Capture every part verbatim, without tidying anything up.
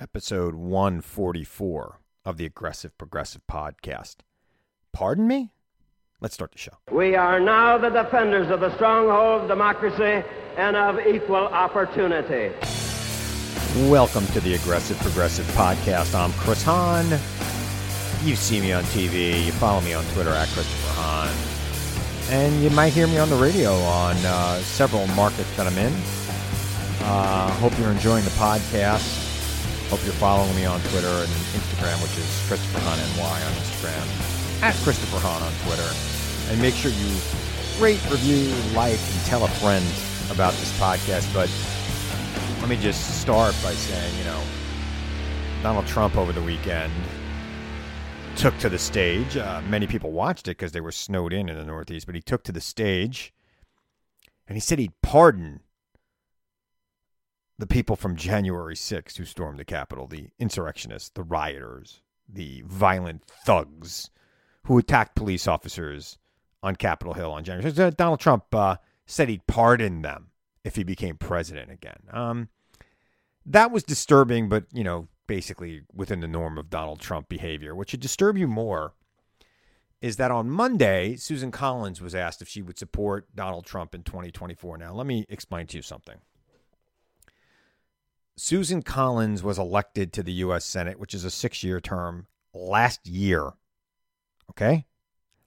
Episode one forty-four of the Aggressive Progressive Podcast. Pardon me? Let's start the show. We are now the defenders of the stronghold of democracy and of equal opportunity. Welcome to the Aggressive Progressive Podcast. I'm Chris Hahn. You see me on T V. You follow me on Twitter at Christopher Hahn. And you might hear me on the radio on uh, several markets that I'm in. Uh, hope you're enjoying the podcast. Hope you're following me on Twitter and Instagram, which is Christopher Hahn N Y on Instagram, at Christopher Hahn on Twitter. And make sure you rate, review, like, and tell a friend about this podcast. But let me just start by saying, you know, Donald Trump over the weekend took to the stage. Uh, many people watched it because they were snowed in in the Northeast, but he took to the stage and he said he'd pardon the people from January sixth who stormed the Capitol, the insurrectionists, the rioters, the violent thugs who attacked police officers on Capitol Hill on January sixth. Donald Trump uh, said he'd pardon them if he became president again. Um, that was disturbing, but, you know, basically within the norm of Donald Trump behavior. What should disturb you more is that on Monday, Susan Collins was asked if she would support Donald Trump in twenty twenty-four. Now, let me explain to you something. Susan Collins was elected to the U S Senate, which is a six-year term, last year. Okay?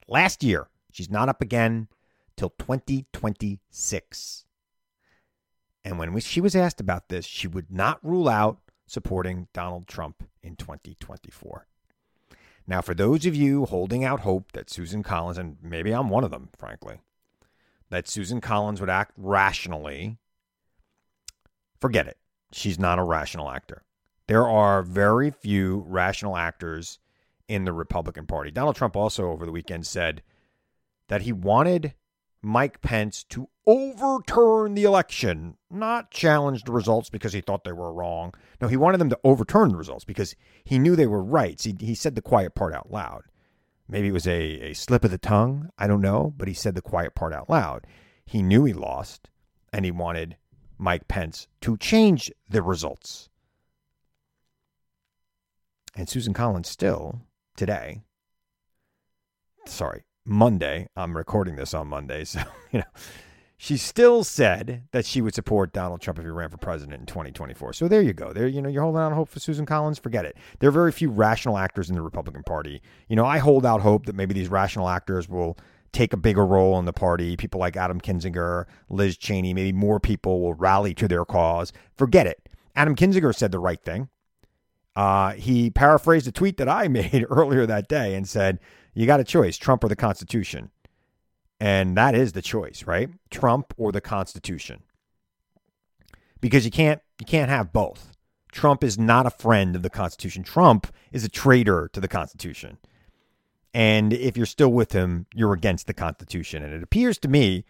Last year. She's not up again till twenty twenty-six. And when we, she was asked about this, she would not rule out supporting Donald Trump in twenty twenty-four. Now, for those of you holding out hope that Susan Collins, and maybe I'm one of them, frankly, that Susan Collins would act rationally, forget it. She's not a rational actor. There are very few rational actors in the Republican Party. Donald Trump also over the weekend said that he wanted Mike Pence to overturn the election, not challenge the results because he thought they were wrong. No, he wanted them to overturn the results because he knew they were right. He, he said the quiet part out loud. Maybe it was a, a slip of the tongue. I don't know. But he said the quiet part out loud. He knew he lost and he wanted Mike Pence to change the results. And Susan Collins still today, sorry, Monday, I'm recording this on Monday, so, you know, she still said that she would support Donald Trump if he ran for president in twenty twenty-four. So there you go. There, you know, you're holding out hope for Susan Collins. Forget it. There are very few rational actors in the Republican Party. You know, I hold out hope that maybe these rational actors will take a bigger role in the party. People like Adam Kinzinger, Liz Cheney, maybe more people will rally to their cause. Forget it. Adam Kinzinger said the right thing. Uh, he paraphrased a tweet that I made earlier that day and said, you got a choice, Trump or the Constitution. And that is the choice, right? Trump or the Constitution. Because you can't, you can't have both. Trump is not a friend of the Constitution. Trump is a traitor to the Constitution. And if you're still with him, you're against the Constitution. And it appears to me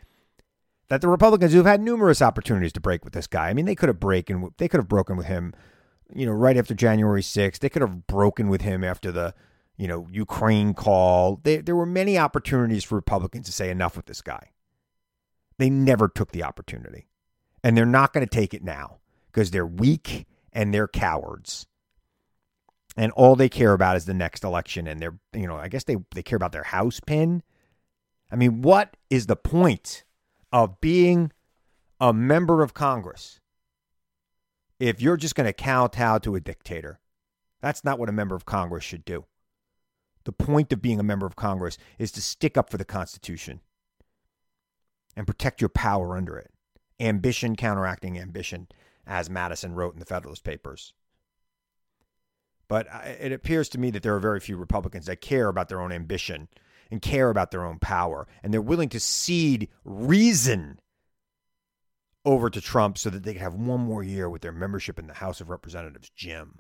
that the Republicans who've had numerous opportunities to break with this guy, I mean, they could have broken, they could have broken with him, you know, right after January sixth. They could have broken with him after the, you know, Ukraine call. They, there were many opportunities for Republicans to say enough with this guy. They never took the opportunity. And they're not going to take it now because they're weak and they're cowards. And all they care about is the next election. And they're, you know, I guess they, they care about their house pin. I mean, what is the point of being a member of Congress if you're just going to kowtow to a dictator. That's not what a member of Congress should do. The point of being a member of Congress is to stick up for the Constitution and protect your power under it. Ambition counteracting ambition, as Madison wrote in the Federalist Papers. But it appears to me that there are very few Republicans that care about their own ambition and care about their own power. And they're willing to cede reason over to Trump so that they can have one more year with their membership in the House of Representatives, Jim.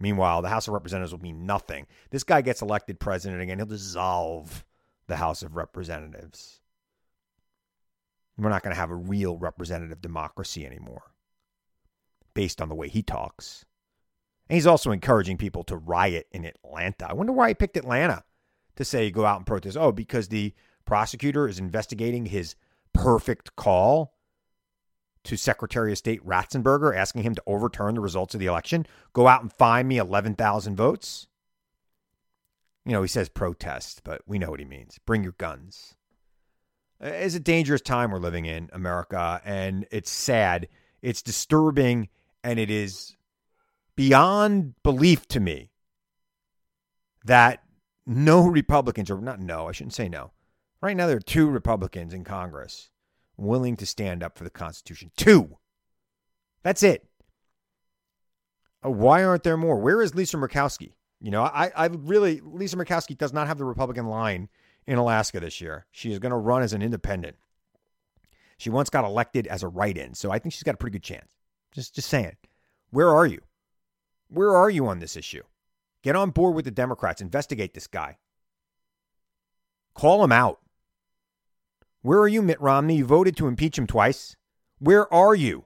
Meanwhile, the House of Representatives will mean nothing. This guy gets elected president again. He'll dissolve the House of Representatives. We're not going to have a real representative democracy anymore based on the way he talks. And he's also encouraging people to riot in Atlanta. I wonder why he picked Atlanta to say go out and protest. Oh, because the prosecutor is investigating his perfect call to Secretary of State Ratzenberger, asking him to overturn the results of the election. Go out and find me eleven thousand votes. You know, he says protest, but we know what he means. Bring your guns. It's a dangerous time we're living in, America, and it's sad. It's disturbing, and it is beyond belief to me that no Republicans, or not no, I shouldn't say no. Right now there are two Republicans in Congress willing to stand up for the Constitution. Two. That's it. Why aren't there more? Where is Lisa Murkowski? You know, I, I really, Lisa Murkowski does not have the Republican line in Alaska this year. She is going to run as an independent. She once got elected as a write-in, so I think she's got a pretty good chance. Just, just saying. Where are you? Where are you on this issue? Get on board with the Democrats. Investigate this guy. Call him out. Where are you, Mitt Romney? You voted to impeach him twice. Where are you?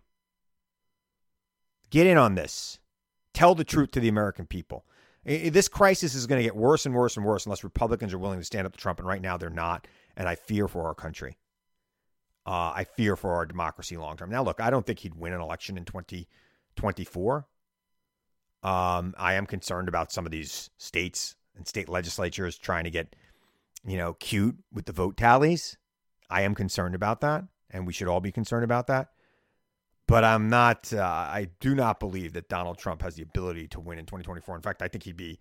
Get in on this. Tell the truth to the American people. This crisis is going to get worse and worse and worse unless Republicans are willing to stand up to Trump. And right now they're not. And I fear for our country. Uh, I fear for our democracy long term. Now, look, I don't think he'd win an election in twenty twenty-four. Um, I am concerned about some of these states and state legislatures trying to get, you know, cute with the vote tallies. I am concerned about that, and we should all be concerned about that. But I'm not, uh, I do not believe that Donald Trump has the ability to win in twenty twenty-four. In fact, I think he'd be,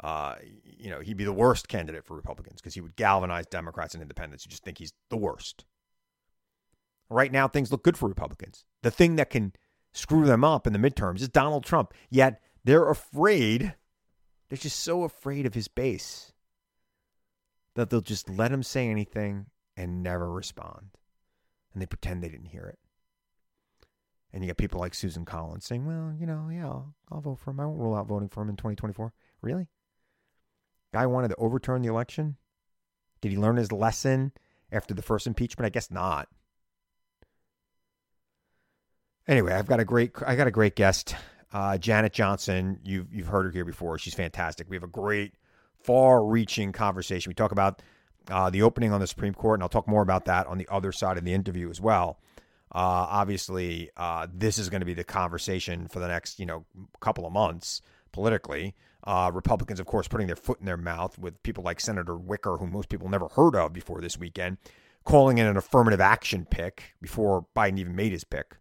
uh, you know, he'd be the worst candidate for Republicans because he would galvanize Democrats and independents who just think he's the worst. Right now, things look good for Republicans. The thing that can screw them up in the midterms is Donald Trump. Yet they're afraid. They're just so afraid of his base that they'll just let him say anything and never respond. And they pretend they didn't hear it. And you get people like Susan Collins saying, well, you know, yeah, I'll, I'll vote for him. I won't rule out voting for him in twenty twenty-four. Really? Guy wanted to overturn the election? Did he learn his lesson after the first impeachment? I guess not. Anyway, I've got a great, I got a great guest, uh, Janet Johnson. You've you've heard her here before. She's fantastic. We have a great, far-reaching conversation. We talk about uh, the opening on the Supreme Court, and I'll talk more about that on the other side of the interview as well. Uh, obviously, uh, this is going to be the conversation for the next, you know, couple of months politically. Uh, Republicans, of course, putting their foot in their mouth with people like Senator Wicker, who most people never heard of before this weekend, calling in an affirmative action pick before Biden even made his pick.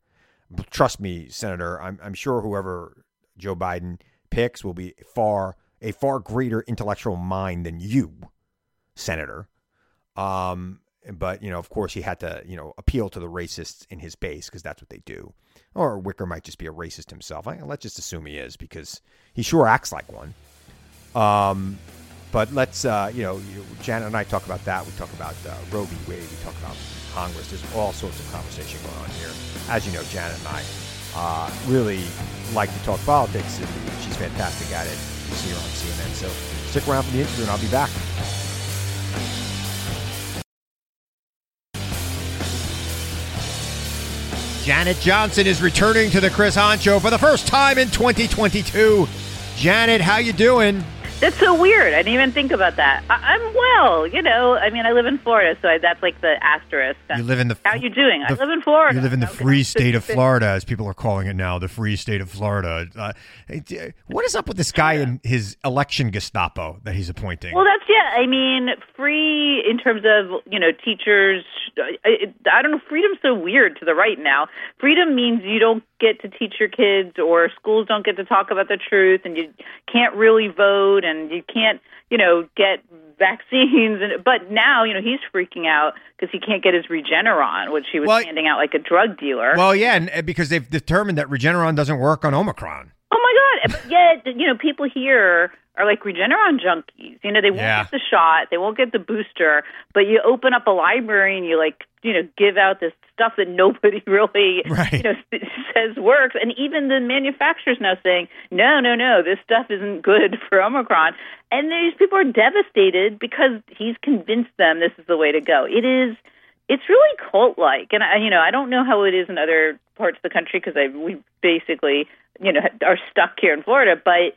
Trust me, Senator, I'm, I'm sure whoever Joe Biden picks will be far a far greater intellectual mind than you, Senator. Um, but, you know, of course, he had to, you know, appeal to the racists in his base because that's what they do. Or Wicker might just be a racist himself. I, let's just assume he is because he sure acts like one. Um, but let's, uh, you know, you, Janet and I talk about that. We talk about uh, Roe v. Wade. We talk about Congress. There's all sorts of conversation going on here. As you know, Janet and I uh, really like to talk politics, and she's fantastic at it. You see her on C N N. So stick around for the interview, and I'll be back. Janet Johnson is returning to the Chris Hahn Show for the first time in twenty twenty-two. Janet, how you doing? That's so weird. I didn't even think about that. I- I'm well, you know. I mean, I live in Florida, so I, that's like the asterisk. You live in the. How are you doing? The, I live in Florida. You live in the free state of Florida, as people are calling it now, the free state of Florida. Uh, what is up with this guy and his election Gestapo that he's appointing? Well, that's, yeah, I mean, free in terms of, you know, teachers. I, I don't know. Freedom's so weird to the right now. Freedom means you don't get to teach your kids, or schools don't get to talk about the truth, and you can't really vote, and you can't, you know, get vaccines. And but now, you know, he's freaking out because he can't get his Regeneron, which he was well, handing out like a drug dealer. Well, yeah, and because they've determined that Regeneron doesn't work on Omicron. Oh my God! But yet, you know, people here are like Regeneron junkies. You know, they won't yeah. get the shot, they won't get the booster, but you open up a library and you like, you know, give out this stuff that nobody really, right. you know, says works. And even the manufacturers now saying, no, no, no, this stuff isn't good for Omicron. And these people are devastated because he's convinced them this is the way to go. It is, it's really cult-like. And, I, you know, I don't know how it is in other parts of the country because I we basically, you know, are stuck here in Florida. But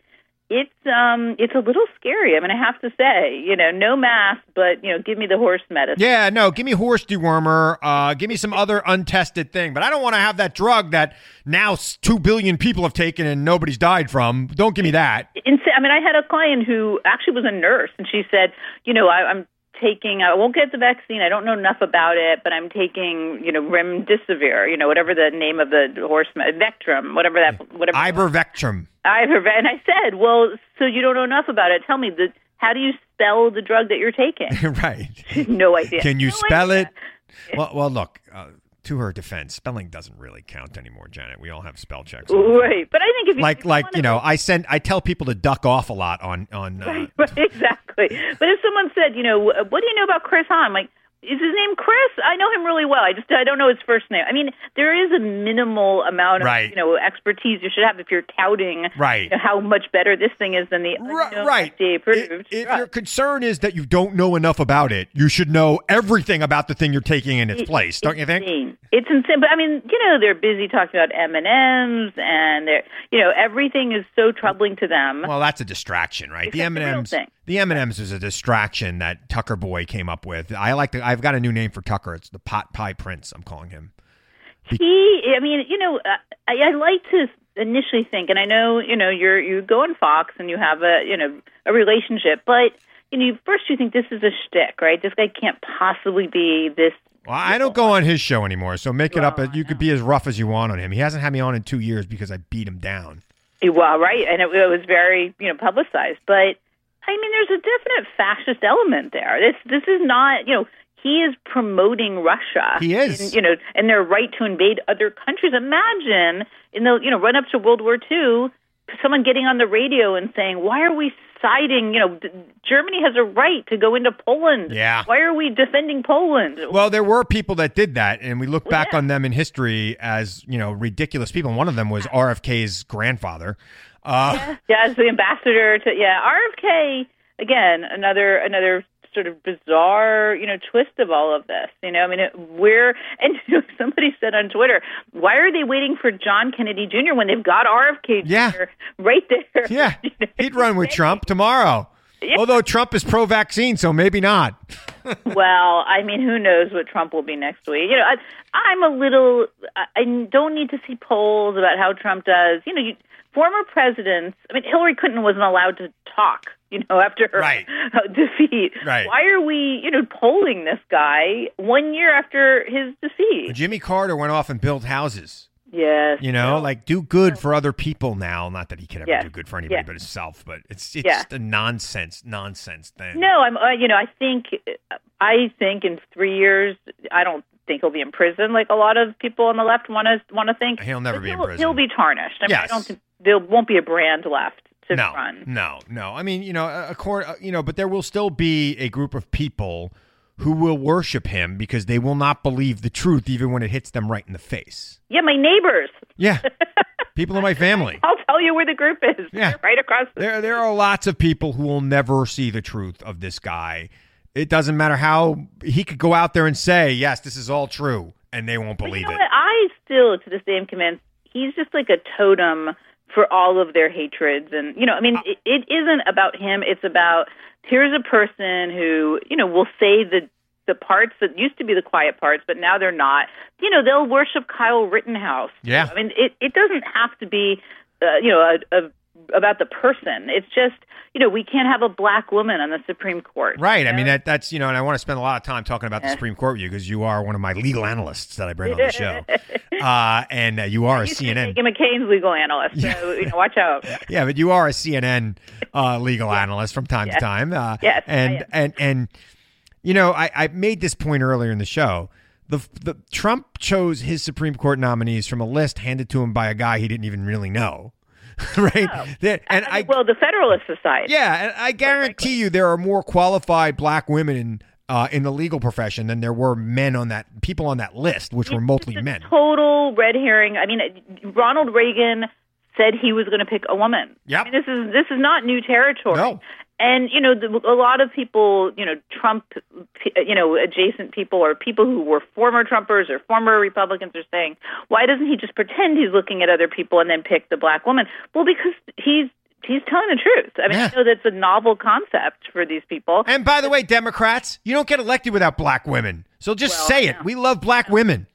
it's um, it's a little scary. I mean, I have to say, you know, no mask, but, you know, give me the horse medicine. Yeah, no, give me horse dewormer. Uh, give me some other untested thing. But I don't want to have that drug that now two billion people have taken and nobody's died from. Don't give me that. I mean, I had a client who actually was a nurse, and she said, you know, I, I'm taking, I won't get the vaccine. I don't know enough about it, but I'm taking, you know, Remdesivir, you know, whatever the name of the horse, Vectrum, whatever that, whatever. Ivermectin. Ivermectin. And I said, well, so you don't know enough about it. Tell me, the, how do you spell the drug that you're taking? Right. No idea. Can you no spell idea. it? Well, well, look, uh, to her defense, spelling doesn't really count anymore, Janet. We all have spell checks. Right. But I think if you like, if you like, you know, to... I send, I tell people to duck off a lot on, on, uh... right, right, exactly. But if someone said, you know, what do you know about Chris Hahn? I'm like, is his name Chris? I know him really well. I just, I don't know his first name. I mean, there is a minimal amount of, right. you know, expertise you should have if you're touting right. you know, how much better this thing is than the right. you know, right. F D A-approved. If your concern is that you don't know enough about it, you should know everything about the thing you're taking in its it, place, don't you think? Insane. It's insane. But I mean, you know, they're busy talking about M and M's, and they're, you know, everything is so troubling to them. Well, that's a distraction, right? Except the M and M's. The The M and M's is a distraction that Tucker Boy came up with. I like the, I've got a new name for Tucker. It's the Pot Pie Prince, I'm calling him. Be- he, I mean, you know, I, I like to initially think, and I know, you know, you're, you go on Fox and you have a, you know, a relationship, but, you know, first you think this is a shtick, right? This guy can't possibly be this. Well, I don't go on his show anymore, so make it up. You could be as rough as you want on him. He hasn't had me on in two years because I beat him down. Well, right. And it, it was very, you know, publicized, but I mean, there's a definite fascist element there. This this is not, you know, he is promoting Russia. He is. And, you know, and their right to invade other countries. Imagine in the, you know, run up to World War Two, someone getting on the radio and saying, why are we siding, you know, Germany has a right to go into Poland. Yeah. Why are we defending Poland? Well, there were people that did that, and we look well, back yeah. on them in history as, you know, ridiculous people. And one of them was R F K's grandfather. Uh, yeah, yeah, as the ambassador to, yeah, R F K, again, another another sort of bizarre, you know, twist of all of this, you know, I mean, it, we're, and you know, somebody said on Twitter, why are they waiting for John Kennedy Junior when they've got R F K Junior yeah. right there? Yeah, you know, he'd run with Trump tomorrow, yeah. although Trump is pro-vaccine, so maybe not. Well, I mean, who knows what Trump will be next week? You know, I, I'm a little, I, I don't need to see polls about how Trump does, you know, you former presidents, I mean, Hillary Clinton wasn't allowed to talk, you know, after her right. defeat. Right. Why are we, you know, polling this guy one year after his defeat? But Jimmy Carter went off and built houses. Yes. You know, yes. like do good yes. for other people now. Not that he could ever yes. do good for anybody yes. but himself, but it's it's yes. just a nonsense, nonsense thing. No, I'm, uh, you know, I think, I think in three years, I don't think he'll be in prison like a lot of people on the left want to want to think. He'll never be he'll, in prison. He'll be tarnished. I mean, yes. I don't think there won't be a brand left to no, run. No, no. I mean, you know, a, a, you know, but there will still be a group of people who will worship him because they will not believe the truth even when it hits them right in the face. Yeah, my neighbors. Yeah. People in my family. I'll tell you where the group is. Yeah. They're right across the there, there are lots of people who will never see the truth of this guy. It doesn't matter how he could go out there and say, yes, this is all true, and they won't believe but you know it. What? I still, to this day, am convinced he's just like a totem for all of their hatreds. And, you know, I mean, it, it isn't about him. It's about, here's a person who, you know, will say the the parts that used to be the quiet parts, but now they're not. You know, they'll worship Kyle Rittenhouse. Yeah. I mean, it, it doesn't have to be, uh, you know, a, a about the person. It's just, you know, we can't have a black woman on the Supreme Court. Right. You know? I mean, that, that's, you know, and I want to spend a lot of time talking about yeah. the Supreme Court with you because you are one of my legal analysts that I bring on the show. Uh, and uh, you are I a C N N. Megan McCain's legal analyst, yeah. so, you know, watch out. Yeah, but you are a C N N uh, legal yeah. analyst from time yes. to time. Uh, yes, and, and, and, you know, I, I made this point earlier in the show. The, the Trump chose his Supreme Court nominees from a list handed to him by a guy he didn't even really know. Right. No. That, and I, I, well, the Federalist Society. Yeah. And I guarantee exactly. you there are more qualified black women in, uh, in the legal profession than there were men on that, people on that list, which it's were mostly men. Total red herring. I mean, Ronald Reagan said he was going to pick a woman. Yeah. I mean, this is this is not new territory. No. And, you know, the, a lot of people, you know, Trump, you know, adjacent people or people who were former Trumpers or former Republicans are saying, why doesn't he just pretend he's looking at other people and then pick the black woman? Well, because he's he's telling the truth. I mean, yeah. I know that's a novel concept for these people. And by the way, Democrats, you don't get elected without black women. So just well, say it. No. We love black no. women.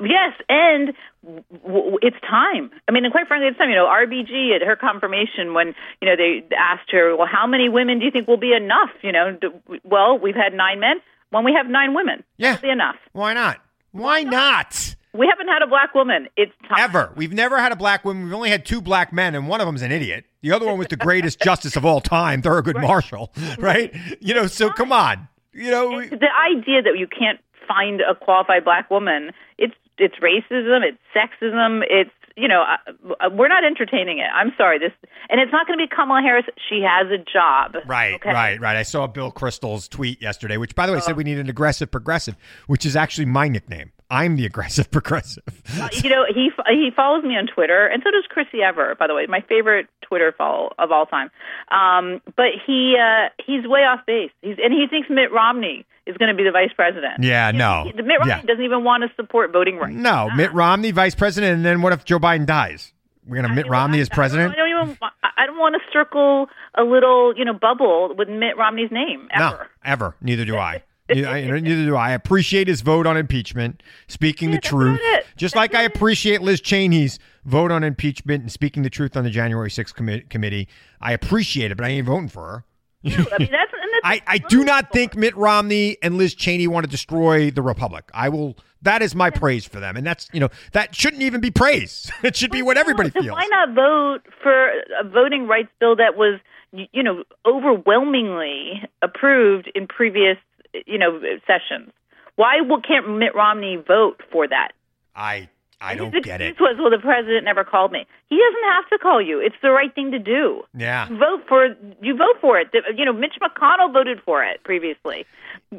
Yes, and it's time. I mean, and quite frankly, it's time. You know, R B G at her confirmation when, you know, they asked her, well, how many women do you think will be enough? You know, well, we've had nine men. When we have nine women, yeah. that'll be enough. Why not? Why, Why not? not? We haven't had a black woman. It's time. Ever. We've never had a black woman. We've only had two black men, and one of them's an idiot. The other one was the greatest justice of all time, Thurgood right. Marshall, right? right? You know, so come on. You know, it's the idea that you can't find a qualified black woman, it's it's racism, it's sexism, it's, you know, uh, we're not entertaining it. I'm sorry. This and it's not going to be Kamala Harris. She has a job. Right, okay? right, right. I saw Bill Kristol's tweet yesterday, which, by the way, oh. said we need an aggressive progressive, which is actually my nickname. I'm the aggressive progressive. uh, you know, he he follows me on Twitter, and so does Chrissy Ever, by the way, my favorite Twitter follow of all time. Um, but he uh, he's way off base. He's and he thinks Mitt Romney is going to be the vice president. Yeah, he, no. He, Mitt Romney yeah. doesn't even want to support voting rights. No, ah. Mitt Romney, vice president, and then what if Joe Biden dies? We're going to Mitt Romney as president? I don't, I don't even I don't want to circle a little, you know, bubble with Mitt Romney's name, ever. No, ever. Neither do I. Neither do I. I appreciate his vote on impeachment, speaking yeah, the truth, just that's like I appreciate Liz Cheney's vote on impeachment and speaking the truth on the January sixth com- committee. I appreciate it, but I ain't voting for her. No, I mean, that's, that's I, I do not think Mitt Romney and Liz Cheney want to destroy the republic. I will. That is my praise for them. And that's, you know, that shouldn't even be praise. It should well, be what no, everybody so feels. Why not vote for a voting rights bill that was, you know, overwhelmingly approved in previous, you know, sessions? Why will, can't Mitt Romney vote for that? I I don't his get it. Was, well, the president never called me. He doesn't have to call you. It's the right thing to do. Yeah. Vote for you. Vote for it. You know, Mitch McConnell voted for it previously.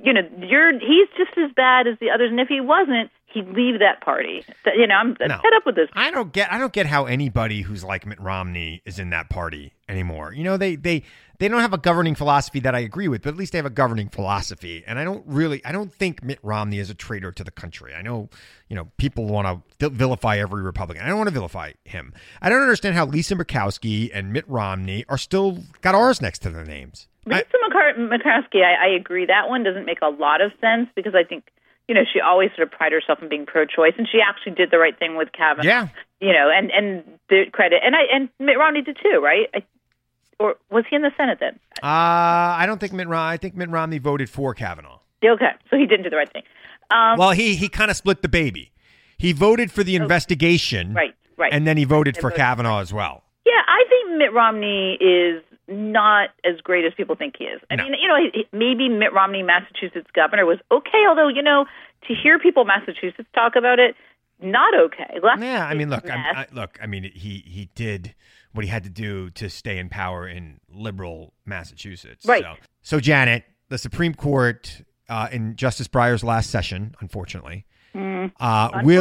You know, you're he's just as bad as the others, and if he wasn't, he'd leave that party. So, you know, I'm no, fed up with this. I don't get. I don't get how anybody who's like Mitt Romney is in that party anymore. You know, they they they don't have a governing philosophy that I agree with, but at least they have a governing philosophy. And I don't really. I don't think Mitt Romney is a traitor to the country. I know, you know, people want to vilify every Republican. I don't want to vilify him. I don't understand how Lisa Murkowski and Mitt Romney are still got R's next to their names. Lisa I, Murkowski, I, I agree. That one doesn't make a lot of sense because I think, you know, she always sort of prided herself on being pro-choice, and she actually did the right thing with Kavanaugh. Yeah. You know, and, and the credit. And I and Mitt Romney did too, right? I, or was he in the Senate then? Uh, I don't think Mitt Romney, I think Mitt Romney voted for Kavanaugh. Okay, so he didn't do the right thing. Um, well, he, he kind of split the baby. He voted for the okay. investigation. Right. Right. And then he voted for voted. Kavanaugh as well. Yeah, I think Mitt Romney is not as great as people think he is. I no. mean, you know, maybe Mitt Romney, Massachusetts governor, was okay, although, you know, to hear people in Massachusetts talk about it, not okay. Last yeah, I mean, look, I, I, look, I mean, he, he did what he had to do to stay in power in liberal Massachusetts. Right. So, so Janet, the Supreme Court uh, in Justice Breyer's last session, unfortunately, Mm. Uh, Unfortunately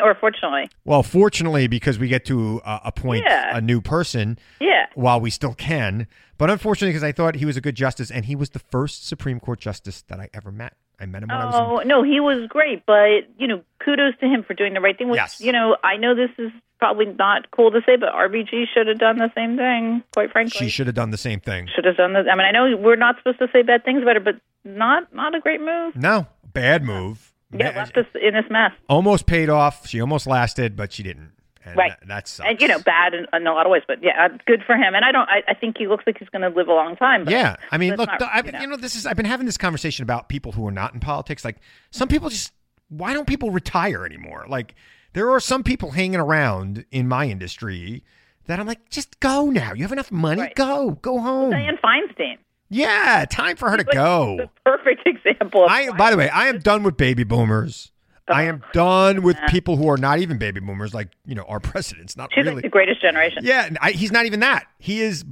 we'll, or fortunately? Well, fortunately, because we get to uh, appoint yeah. a new person yeah. while we still can. But unfortunately, because I thought he was a good justice, and he was the first Supreme Court justice that I ever met. I met him when oh, I was in- no, he was great. But, you know, kudos to him for doing the right thing. Which, yes. you know, I know this is probably not cool to say, but R B G should have done the same thing, quite frankly. She should have done the same thing. Should have done the. I mean, I know we're not supposed to say bad things about her, but not not a great move. No, bad move. Yeah, left us in this mess. Almost paid off. She almost lasted, but she didn't. And right. That, that sucks. And, you know, bad in, in a lot of ways, but yeah, good for him. And I don't, I, I think he looks like he's going to live a long time. But yeah. I mean, look, not, the, I, you, know. you know, this is, I've been having this conversation about people who are not in politics. Like some people just, why don't people retire anymore? Like there are some people hanging around in my industry that I'm like, just go now. You have enough money. Right. Go, go home. Well, Dianne Feinstein. Yeah. Time for her she to go. The perfect example. Of I, by the way, I am done with baby boomers. I am done with yeah. people who are not even baby boomers, like, you know, our president's not She's really like the greatest generation. Yeah. I, he's not even that. He is.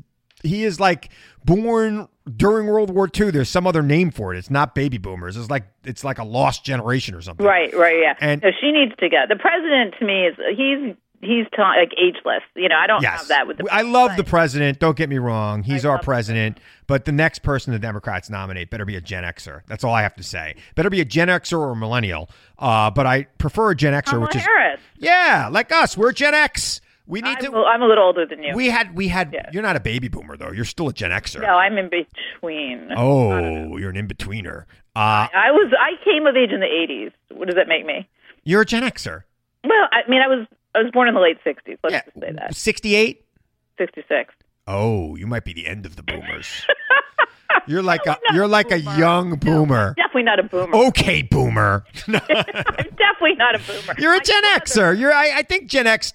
He is like born during World War Two. There's some other name for it. It's not baby boomers. It's like it's like a lost generation or something. Right. Right. Yeah. And so she needs to go. The president to me is he's he's t- like ageless. You know, I don't yes. have that with the president. I love the president. Don't get me wrong. He's I our president. Him. But the next person the Democrats nominate better be a Gen Xer. That's all I have to say. Better be a Gen Xer or a millennial. Uh, but I prefer a Gen Xer, Kamala which is Harris. Yeah, like us. We're Gen X. We need I'm, to. I'm a little older than you. We had, we had. Yeah. You're not a baby boomer though. You're still a Gen Xer. No, I'm in between. Oh, you're an in betweener. Uh, I, I was. I came of age in the eighties. What does that make me? You're a Gen Xer. Well, I mean, I was. I was born in the late sixties. Let's yeah. just say that. sixty-eight? sixty-six. Oh, you might be the end of the boomers. You're like a you're a like boomer. a young boomer. No, I'm definitely not a boomer. Okay, boomer. I'm definitely not a boomer. You're a Gen Xer. You're I, I think Gen X.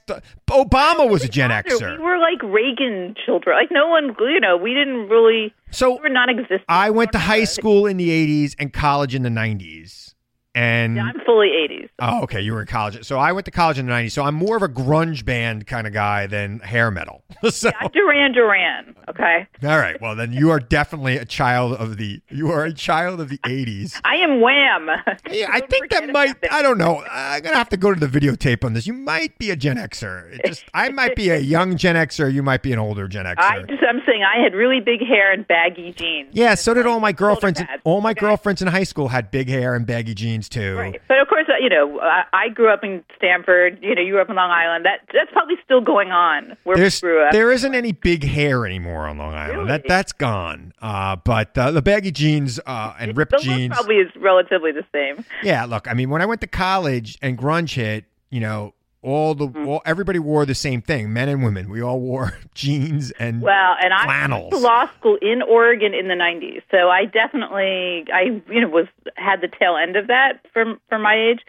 Obama was a Gen Xer. We were like Reagan children. Like no one, you know, we didn't really. So we were non-existent. I went to high school in the eighties and college in the nineties. And yeah, I'm fully eighties. So. Oh, okay. You were in college. So I went to college in the nineties. So I'm more of a grunge band kind of guy than hair metal. so. Yeah, Duran Duran. Okay. All right. Well, then you are definitely a child of the, you are a child of the eighties. I am Wham. Yeah, I think that might, I don't know. I'm going to have to go to the videotape on this. You might be a Gen Xer. It just, I might be a young Gen Xer. You might be an older Gen Xer. I just, I'm saying I had really big hair and baggy jeans. Yeah. So did all my girlfriends. All my girlfriends in high school had big hair and baggy jeans. Too. Right. But of course, you know, I grew up in Stanford. You know, you grew up in Long Island. That that's probably still going on. Where we grew up. There isn't any big hair anymore on Long Island. Really? That that's gone. Uh, but uh, the baggy jeans uh, and ripped the jeans look probably is relatively the same. Yeah. Look, I mean, when I went to college and grunge hit, you know, all the mm-hmm. all, everybody wore the same thing. Men and women. We all wore jeans and well, and flannels. I went to law school in Oregon in the nineties, so I definitely I you know was had the tail end of that for for my age.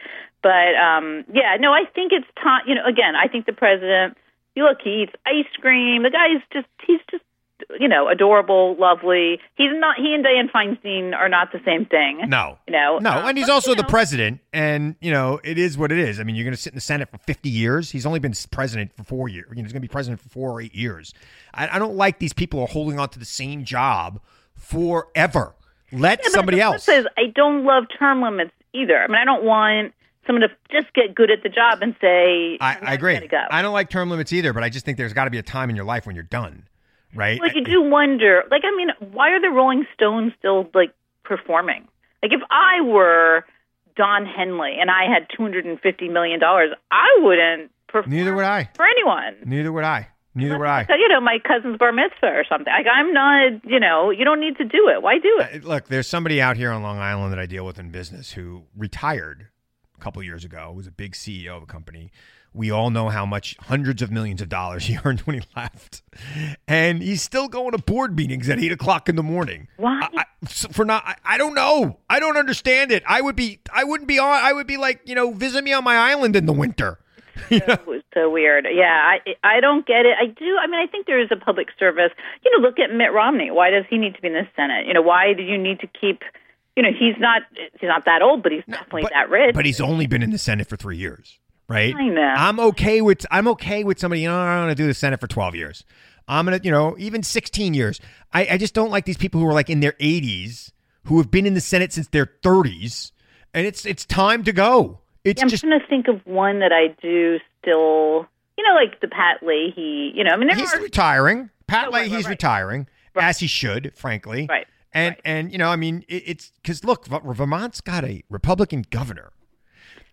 But um, yeah, no, I think it's time. You know, again, I think the president. You look, he eats ice cream. The guy's just he's just you know adorable, lovely. He's not. He and Dianne Feinstein are not the same thing. No, you know, no, um, and he's but, also you know, the president. And, you know, it is what it is. I mean, you're going to sit in the Senate for fifty years. He's only been president for four years. You know, he's going to be president for four or eight years. I, I don't like these people who are holding on to the same job forever. Let yeah, somebody else. Says, I don't love term limits either. I mean, I don't want someone to just get good at the job and say, I, I agree. Go. I don't like term limits either, but I just think there's got to be a time in your life when you're done, right? Like, I, you do wonder, like, I mean, why are the Rolling Stones still, like, performing? Like, if I were Don Henley and I had two hundred fifty million dollars, I wouldn't perform Neither would I. for anyone. Neither would I. Neither would I. You know, my cousin's bar mitzvah or something. Like, I'm not, you know, you don't need to do it. Why do it? Uh, look, there's somebody out here on Long Island that I deal with in business who retired a couple years ago, was a big C E O of a company. We all know how much hundreds of millions of dollars he earned when he left. And he's still going to board meetings at eight o'clock in the morning. Why? I, I, for not, I, I don't know. I don't understand it. I would be, I wouldn't be on, I would be like, you know, visit me on my island in the winter. So, so weird. Yeah, I I don't get it. I do. I mean, I think there is a public service. You know, look at Mitt Romney. Why does he need to be in the Senate? You know, why do you need to keep, you know, he's not he's not that old, but he's no, definitely but, that rich. But he's only been in the Senate for three years, right? I know. I'm okay with, I'm okay with somebody, you know, I don't want to do the Senate for twelve years. I'm going to, you know, even sixteen years. I, I just don't like these people who are like in their eighties, who have been in the Senate since their thirties, and it's it's time to go. It's yeah, I'm just going to think of one that I do still, you know, like the Pat Leahy, you know, I mean, he's are, retiring. Pat no, Leahy's right, right, right. retiring, right. as he should, frankly. Right. And, right. and you know, I mean, it, it's because, look, Vermont's got a Republican governor.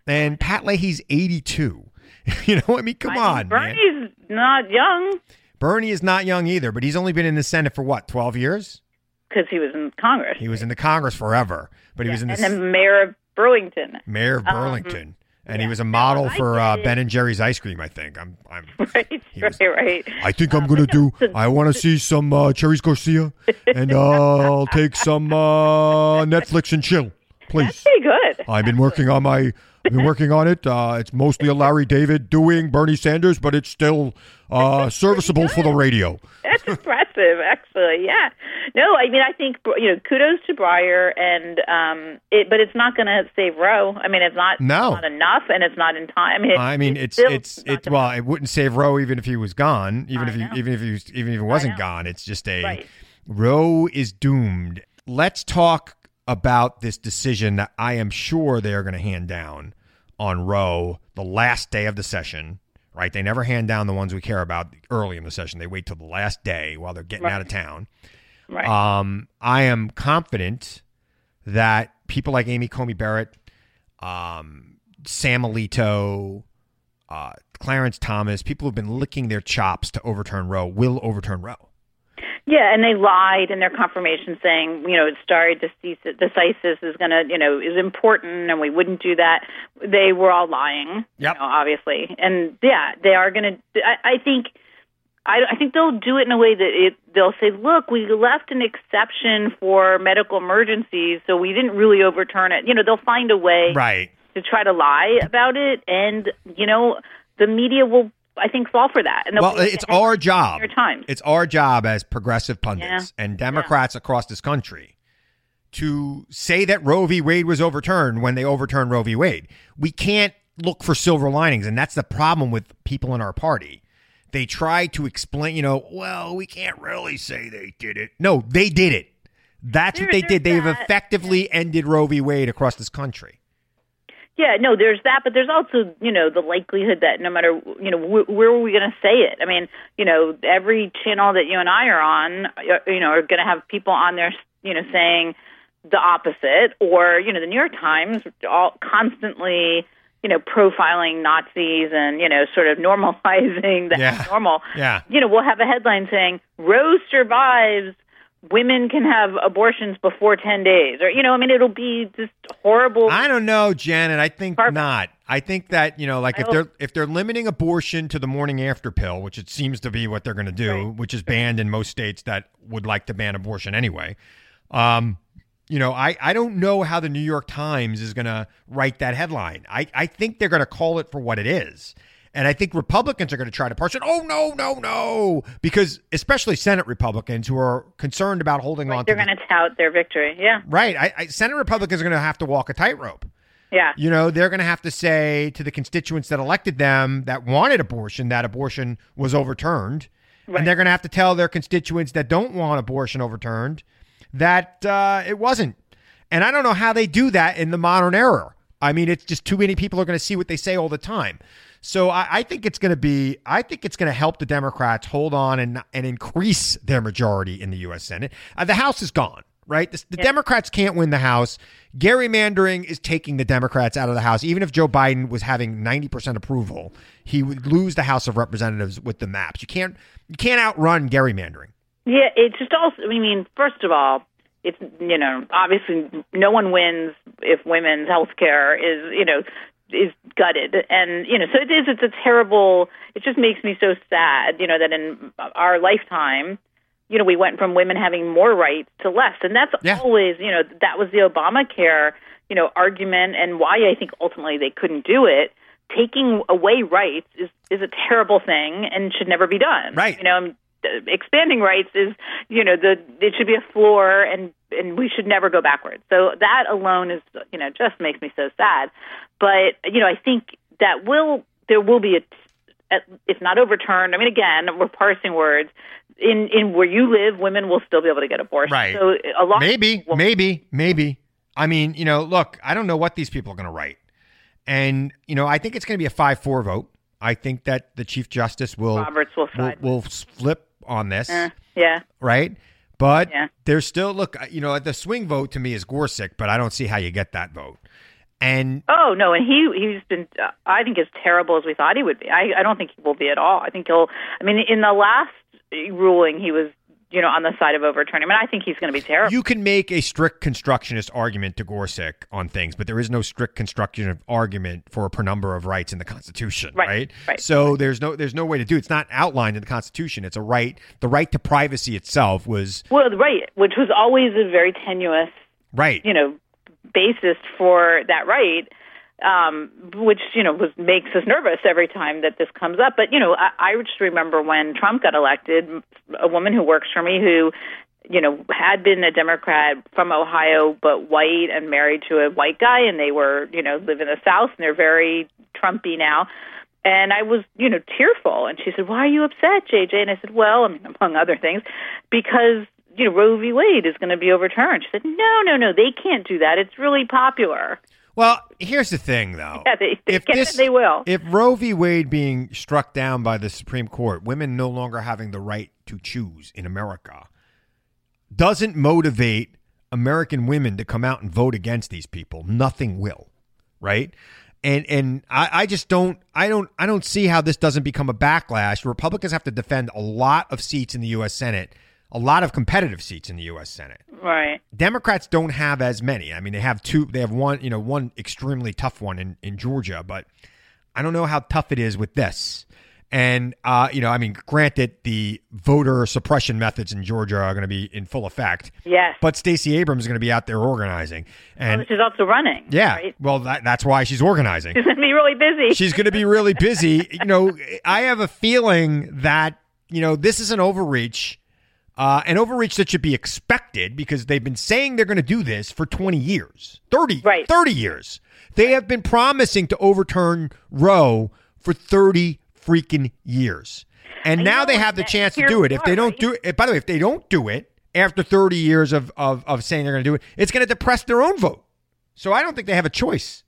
And Pat Leahy's eighty-two. You know, I mean, come I mean, on, Bernie's man. not young. Bernie is not young either, but he's only been in the Senate for, what, twelve years? Because he was in Congress. He was in the Congress forever. But yeah, he was in the... And the mayor of Burlington. Mayor of Burlington. Um, and yeah. he was a model no, for uh, Ben and Jerry's ice cream, I think. I'm, I'm Right, he was, right, right. I think um, I'm going to do... I want to see some uh, Cherries Garcia, and uh, I'll take some uh, Netflix and chill, please. That's pretty good. I've been working on my... I've been working on it. Uh, it's mostly a Larry David doing Bernie Sanders, but it's still uh, serviceable for the radio. That's impressive, actually. Yeah. No, I mean, I think, you know, kudos to Breyer, and um, it, but it's not going to save Roe. I mean, it's not, no. it's not enough, and it's not in time. It, I mean, it's it's, it's, it's well, it wouldn't save Roe even if he was gone, even I if know. he, even if he was, even if he wasn't gone. It's just a right. Roe is doomed. Let's talk about this decision that I am sure they're going to hand down on Roe the last day of the session, right? They never hand down the ones we care about early in the session. They wait till the last day while they're getting right. out of town. Right. Um, I am confident that people like Amy Coney Barrett, um, Sam Alito, uh, Clarence Thomas, people who've been licking their chops to overturn Roe will overturn Roe. Yeah, and they lied in their confirmation saying, you know, stare decisis is going to, you know, is important and we wouldn't do that. They were all lying, yep. you know, obviously. And, yeah, they are going to – I think I, I think they'll do it in a way that it, they'll say, look, we left an exception for medical emergencies, so we didn't really overturn it. You know, they'll find a way right. to try to lie about it, and, you know, the media will – I think fall for that. And well, it's our job. It's our job as progressive pundits yeah. and Democrats yeah. across this country to say that Roe v. Wade was overturned when they overturned Roe v. Wade. We can't look for silver linings, and that's the problem with people in our party. They try to explain, you know, well, we can't really say they did it. No, they did it. That's there, what they did. That. They've effectively ended Roe v. Wade across this country. Yeah, no, there's that, but there's also, you know, the likelihood that no matter, you know, wh- where are we going to say it? I mean, you know, every channel that you and I are on, you know, are going to have people on there, you know, saying the opposite, or, you know, the New York Times all constantly, you know, profiling Nazis and, you know, sort of normalizing the yeah. abnormal. Yeah. You know, we'll have a headline saying, Roe survives. Women can have abortions before ten days, or, you know, I mean, it'll be just horrible. I don't know, Janet. I think Harp- not. I think that, you know, like if they're if they're limiting abortion to the morning after pill, which it seems to be what they're going to do, right. which is banned in most states that would like to ban abortion anyway. Um, you know, I, I don't know how the New York Times is going to write that headline. I, I think they're going to call it for what it is. And I think Republicans are going to try to parse it. Oh, no, no, no. Because especially Senate Republicans who are concerned about holding like on to it. They're going to tout their victory. Yeah. Right. I, I, Senate Republicans are going to have to walk a tightrope. Yeah. You know, they're going to have to say to the constituents that elected them that wanted abortion, that abortion was overturned. Right. And they're going to have to tell their constituents that don't want abortion overturned that uh, it wasn't. And I don't know how they do that in the modern era. I mean, it's just too many people are going to see what they say all the time. So I, I think it's going to be I think it's going to help the Democrats hold on and and increase their majority in the U S. Senate. Uh, the House is gone, right? The, the yeah. Democrats can't win the House. Gerrymandering is taking the Democrats out of the House. Even if Joe Biden was having ninety percent approval, he would lose the House of Representatives with the maps. You can't you can't outrun gerrymandering. Yeah, it's just also I mean, first of all, it's, you know, obviously no one wins if women's health care is, you know, is gutted. And, you know, so it is, it's a terrible, it just makes me so sad, you know, that in our lifetime, you know, we went from women having more rights to less. And that's yeah. always, you know, that was the Obamacare, you know, argument and why I think ultimately they couldn't do it. Taking away rights is, is a terrible thing and should never be done. Right. You know, expanding rights is, you know, the it should be a floor and and we should never go backwards. So that alone is, you know, just makes me so sad. But, you know, I think that will, there will be, a, a, if not overturned, I mean, again, we're parsing words. In, in where you live, women will still be able to get abortions. Right. So a lot maybe, will- maybe, maybe. I mean, you know, look, I don't know what these people are going to write. And, you know, I think it's going to be a five four vote. I think that the Chief Justice will, Roberts will, will, will flip on this. Uh, yeah. Right. But yeah. there's still, look, you know, the swing vote to me is Gorsuch, but I don't see how you get that vote. And oh no, and he he's been. Uh, I think as terrible as we thought he would be. I, I don't think he will be at all. I think he'll. I mean, in the last ruling, he was, you know, on the side of overturning. I mean, I think he's going to be terrible. You can make a strict constructionist argument to Gorsuch on things, but there is no strict constructionist argument for a penumbra of rights in the Constitution, right? Right. right. So there's no there's no way to do it. It's not outlined in the Constitution. It's a right. The right to privacy itself was well, right, which was always a very tenuous, right, you know, basis for that right, um, which, you know, was makes us nervous every time that this comes up. But, you know, I, I just remember when Trump got elected, a woman who works for me who, you know, had been a Democrat from Ohio, but white and married to a white guy, and they were, you know, live in the South, and they're very Trumpy now. And I was, you know, tearful. And she said, "Why are you upset, J J? And I said, well, I mean, among other things, because, you know, Roe v. Wade is going to be overturned. She said, no, no, no, they can't do that. It's really popular. Well, here's the thing, though. Yeah, they, they if can, this, they will. If Roe v. Wade being struck down by the Supreme Court, women no longer having the right to choose in America, doesn't motivate American women to come out and vote against these people. Nothing will, right? And and I, I just don't I don't I don't see how this doesn't become a backlash. Republicans have to defend a lot of seats in the U S. Senate. A lot of competitive seats in the U S. Senate. Right. Democrats don't have as many. I mean, they have two. They have one, you know, one extremely tough one in, in Georgia. But I don't know how tough it is with this. And, uh, you know, I mean, granted, the voter suppression methods in Georgia are going to be in full effect. Yes. But Stacey Abrams is going to be out there organizing. And well, she's also running. Yeah. Right? Well, that, that's why she's organizing. She's going to be really busy. She's going to be really busy. You know, I have a feeling that, you know, this is an overreach. Uh, an overreach that should be expected because they've been saying they're going to do this for twenty years, thirty, right. thirty years. They have been promising to overturn Roe for thirty freaking years. And I now they have the chance to do it. If they don't do it, by the way, if they don't do it after thirty years of, of, of saying they're going to do it, it's going to depress their own vote. So I don't think they have a choice.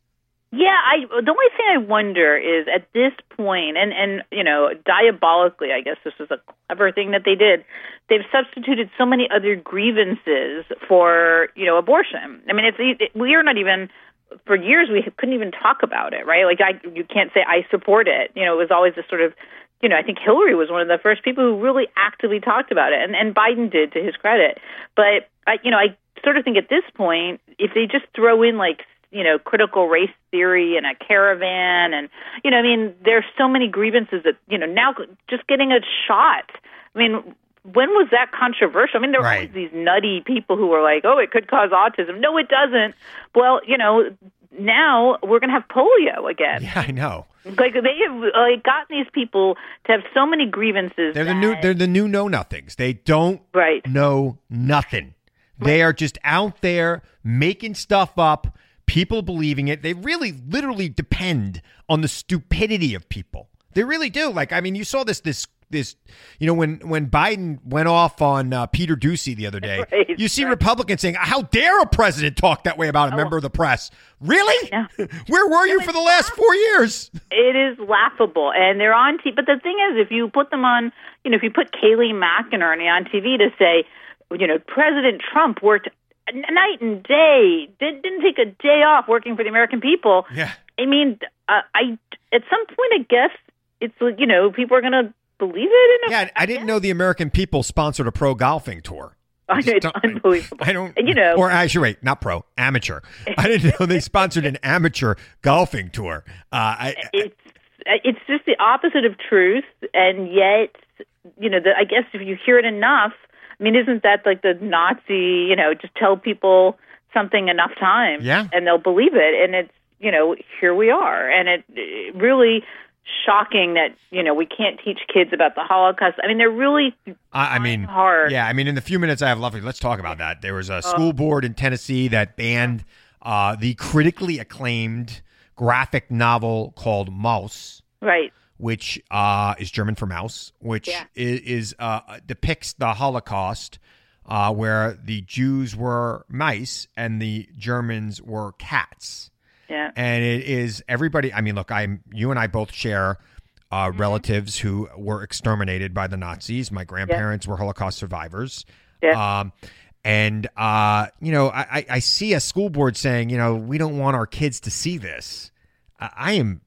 Yeah, I, the only thing I wonder is at this point, and, and, you know, diabolically, I guess this is a clever thing that they did. They've substituted so many other grievances for, you know, abortion. I mean, it's it, we are not even, for years, we couldn't even talk about it, right? Like, I, you can't say, I support it. You know, it was always this sort of, you know, I think Hillary was one of the first people who really actively talked about it, and, and Biden did, to his credit. But, I, you know, I sort of think at this point, if they just throw in, like, you know, critical race theory and a caravan and, you know, I mean, there's so many grievances that, you know, now just getting a shot. I mean, when was that controversial? I mean, there were right. always these nutty people who were like, oh, it could cause autism. No, it doesn't. Well, you know, now we're going to have polio again. Yeah, I know. Like, they have like gotten these people to have so many grievances. They're that... the new they're the new know-nothings. They don't right. know nothing. Right. They are just out there making stuff up. People believing it, they really literally depend on the stupidity of people. They really do. Like, I mean, you saw this, this, this, you know, when when Biden went off on uh, Peter Doocy the other day, right, you see right. Republicans saying, how dare a president talk that way about a oh. member of the press? Really? Yeah. Where were you for the last four years? It is laughable. And they're on T V. But the thing is, if you put them on, you know, if you put Kayleigh McEnany on T V to say, you know, President Trump worked night and day, did, didn't take a day off working for the American people. Yeah. I mean, uh, I at some point, I guess it's, you know, people are going to believe it. In a, yeah, I, I didn't know the American people sponsored a pro golfing tour. I know, it's unbelievable. I don't, you know, or actually, wait, not pro, amateur. I didn't know they sponsored an amateur golfing tour. Uh, I, it's it's just the opposite of truth, and yet, you know, the, I guess if you hear it enough. I mean, isn't that like the Nazi, you know, just tell people something enough times yeah. and they'll believe it. And it's, you know, here we are. And it, it really shocking that, you know, we can't teach kids about the Holocaust. I mean, they're really uh, I mean, hard. Yeah, I mean, in the few minutes I have left, let's talk about that. There was a school board in Tennessee that banned uh, the critically acclaimed graphic novel called Maus. Right. Which uh, is German for mouse, which yeah. is, is uh, depicts the Holocaust uh, where the Jews were mice and the Germans were cats. Yeah. And it is everybody. I mean, look, I'm you and I both share uh, mm-hmm. relatives who were exterminated by the Nazis. My grandparents yeah. were Holocaust survivors. Yeah. Um, and, uh, you know, I, I see a school board saying, you know, we don't want our kids to see this. I, I am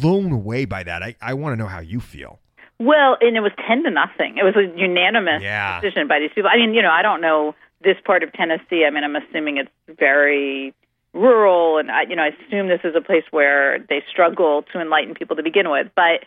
blown away by that. I, I want to know how you feel. Well, and it was ten to nothing. It was a unanimous yeah. decision by these people. I mean, you know, I don't know this part of Tennessee. I mean, I'm assuming it's very rural, and I, you know, I assume this is a place where they struggle to enlighten people to begin with. But,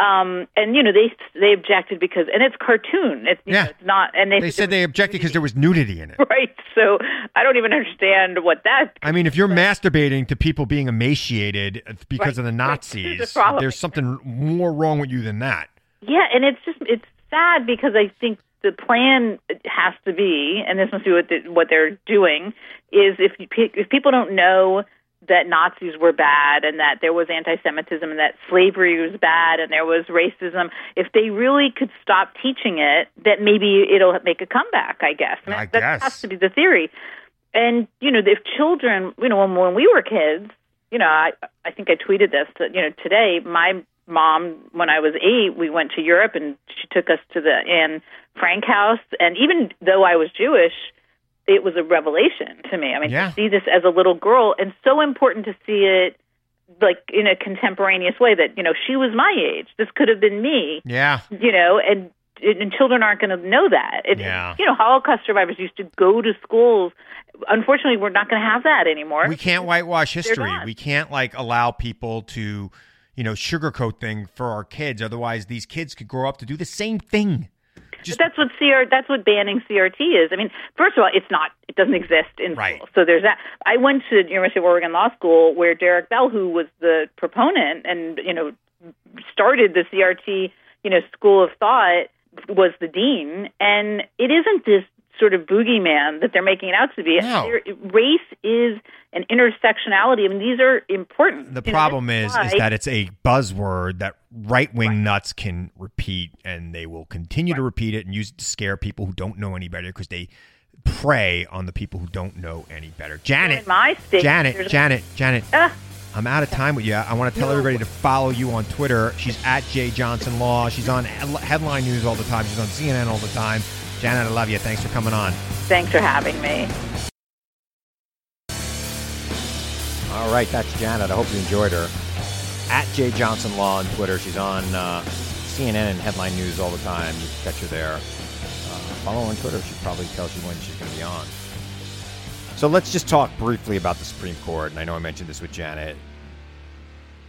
um, and you know, they they objected because, and it's cartoon. It's, you yeah. know, it's not. And they, they said they objected because there was nudity in it. Right. So I don't even understand what that. I mean, if you're like masturbating to people being emaciated because right. of the Nazis, there's, the there's something more wrong with you than that. Yeah, and it's just, it's sad because I think the plan has to be, and this must be what, the, what they're doing, is if you, if people don't know that Nazis were bad and that there was anti-Semitism and that slavery was bad and there was racism, if they really could stop teaching it, that maybe it'll make a comeback, I guess. And I that guess. has to be the theory. And, you know, if children, you know, when, when we were kids, you know, I, I think I tweeted this, that, you know, today my mom, when I was eight, we went to Europe, and she took us to the Anne Frank house. And even though I was Jewish, it was a revelation to me. I mean, yeah. to see this as a little girl, and so important to see it like in a contemporaneous way. That, you know, she was my age. This could have been me. Yeah, you know, and and children aren't going to know that. It, yeah. you know, Holocaust survivors used to go to schools. Unfortunately, we're not going to have that anymore. We can't whitewash history. We can't like allow people to, you know, sugarcoat thing for our kids. Otherwise, these kids could grow up to do the same thing. Just but that's what C R. That's what banning C R T is. I mean, first of all, it's not. It doesn't exist in right. school. So there's that. I went to the University of Oregon Law School, where Derek Bell, who was the proponent and, you know, started the C R T, you know, school of thought, was the dean, and it isn't this sort of boogeyman that they're making it out to be. No. Race is an intersectionality. I mean, these are important. The problem is is that it's a buzzword that right-wing right. nuts can repeat, and they will continue right. to repeat it and use it to scare people who don't know any better because they prey on the people who don't know any better. Janet, in my state, Janet, Janet, Janet, uh, I'm out of time with you. I want to tell no. everybody to follow you on Twitter. She's at J Johnson Law. She's on Headline News all the time. She's on C N N all the time. Janet, I love you. Thanks for coming on. Thanks for having me. All right, that's Janet. I hope you enjoyed her. At J Johnson Law on Twitter. She's on uh, C N N and Headline News all the time. You can catch her there. Uh, follow her on Twitter. She probably tells you when she's going to be on. So let's just talk briefly about the Supreme Court. And I know I mentioned this with Janet.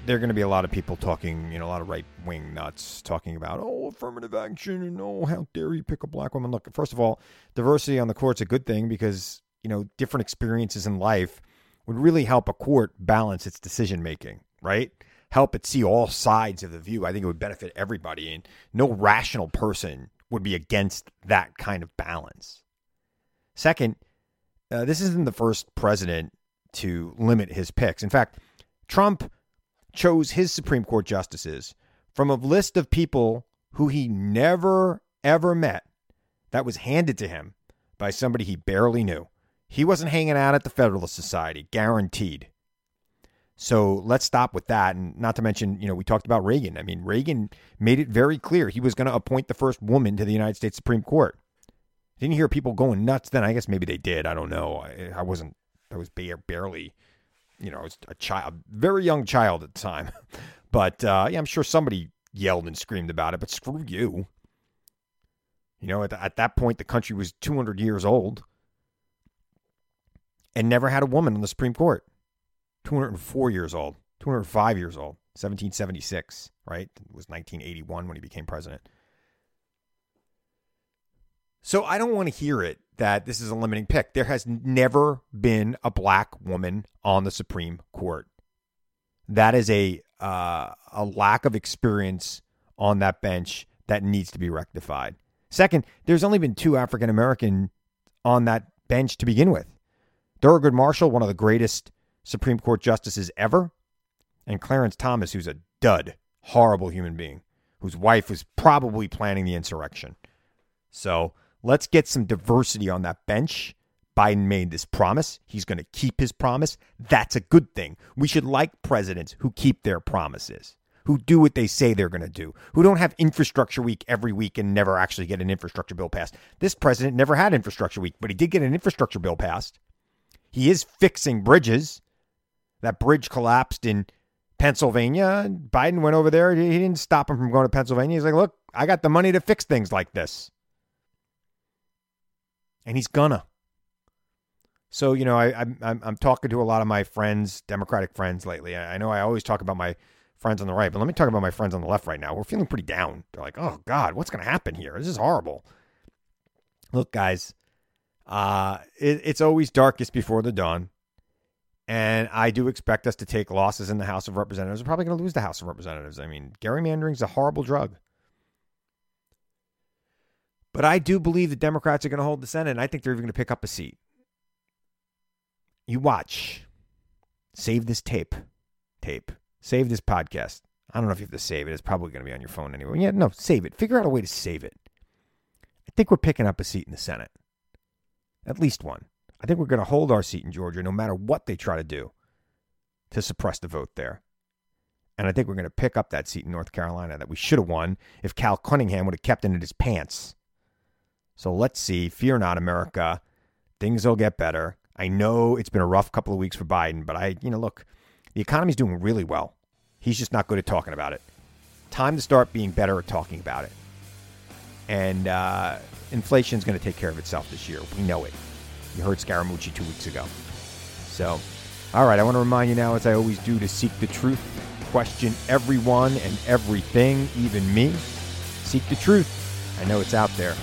There are going to be a lot of people talking, you know, a lot of right-wing nuts talking about, oh, affirmative action, and oh, how dare you pick a black woman. Look, first of all, diversity on the court's a good thing because, you know, different experiences in life would really help a court balance its decision-making, right? Help it see all sides of the view. I think it would benefit everybody, and no rational person would be against that kind of balance. Second, uh, this isn't the first president to limit his picks. In fact, Trump chose his Supreme Court justices from a list of people who he never, ever met that was handed to him by somebody he barely knew. He wasn't hanging out at the Federalist Society, guaranteed. So let's stop with that. And not to mention, you know, we talked about Reagan. I mean, Reagan made it very clear he was going to appoint the first woman to the United States Supreme Court. Didn't hear people going nuts then. I guess maybe they did. I don't know. I, I wasn't, I was bare, barely... You know, I was a child, very young child at the time. But uh, yeah, I'm sure somebody yelled and screamed about it, but screw you. You know, at, the, at that point, the country was two hundred years old and never had a woman on the Supreme Court. two hundred four years old, two hundred five years old, seventeen seventy-six, right? It was nineteen eighty-one when he became president. So I don't want to hear it that this is a limiting pick. There has never been a black woman on the Supreme Court. That is a uh, a lack of experience on that bench that needs to be rectified. Second, there's only been two African American on that bench to begin with. Thurgood Marshall, one of the greatest Supreme Court justices ever, and Clarence Thomas, who's a dud, horrible human being, whose wife was probably planning the insurrection. So let's get some diversity on that bench. Biden made this promise. He's going to keep his promise. That's a good thing. We should like presidents who keep their promises, who do what they say they're going to do, who don't have infrastructure week every week and never actually get an infrastructure bill passed. This president never had infrastructure week, but he did get an infrastructure bill passed. He is fixing bridges. That bridge collapsed in Pennsylvania. Biden went over there. He didn't stop him from going to Pennsylvania. He's like, look, I got the money to fix things like this. And he's gonna. So, you know, I, I'm, I'm talking to a lot of my friends, Democratic friends lately. I know I always talk about my friends on the right, but let me talk about my friends on the left right now. We're feeling pretty down. They're like, oh, God, what's going to happen here? This is horrible. Look, guys, uh, it, it's always darkest before the dawn. And I do expect us to take losses in the House of Representatives. We're probably going to lose the House of Representatives. I mean, gerrymandering is a horrible drug. But I do believe the Democrats are going to hold the Senate, and I think they're even going to pick up a seat. You watch. Save this tape. Tape. Save this podcast. I don't know if you have to save it. It's probably going to be on your phone anyway. Yeah, no, save it. Figure out a way to save it. I think we're picking up a seat in the Senate. At least one. I think we're going to hold our seat in Georgia no matter what they try to do to suppress the vote there. And I think we're going to pick up that seat in North Carolina that we should have won if Cal Cunningham would have kept it in his pants. So let's see. Fear not, America. Things will get better. I know it's been a rough couple of weeks for Biden, but I, you know, look, the economy's doing really well. He's just not good at talking about it. Time to start being better at talking about it. And uh, inflation's going to take care of itself this year. We know it. You heard Scaramucci two weeks ago. So, all right, I want to remind you now, as I always do, to seek the truth, question everyone and everything, even me. Seek the truth. I know it's out there.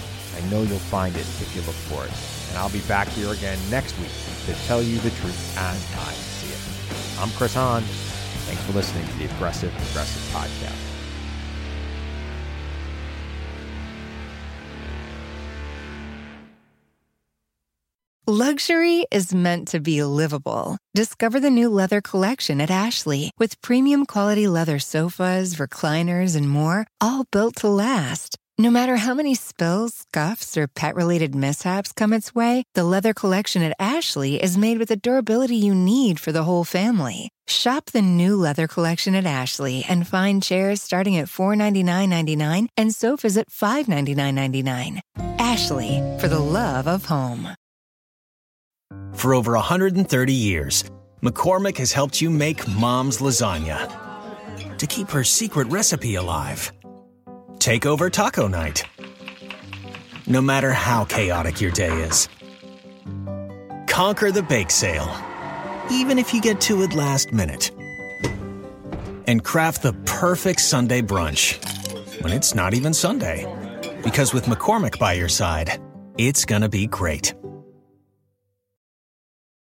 I know you'll find it if you look for it. And I'll be back here again next week to tell you the truth as I see it. I'm Chris Hahn. Thanks for listening to the Aggressive Progressive Podcast. Luxury is meant to be livable. Discover the new leather collection at Ashley with premium quality leather sofas, recliners, and more, all built to last. No matter how many spills, scuffs, or pet-related mishaps come its way, the leather collection at Ashley is made with the durability you need for the whole family. Shop the new leather collection at Ashley and find chairs starting at four hundred ninety-nine dollars and ninety-nine cents and sofas at five hundred ninety-nine dollars and ninety-nine cents. Ashley, for the love of home. For over one hundred thirty years, McCormick has helped you make mom's lasagna to keep her secret recipe alive. Take over taco night. No matter how chaotic your day is. Conquer the bake sale, even if you get to it last minute. And craft the perfect Sunday brunch when it's not even Sunday. Because with McCormick by your side, it's gonna be great.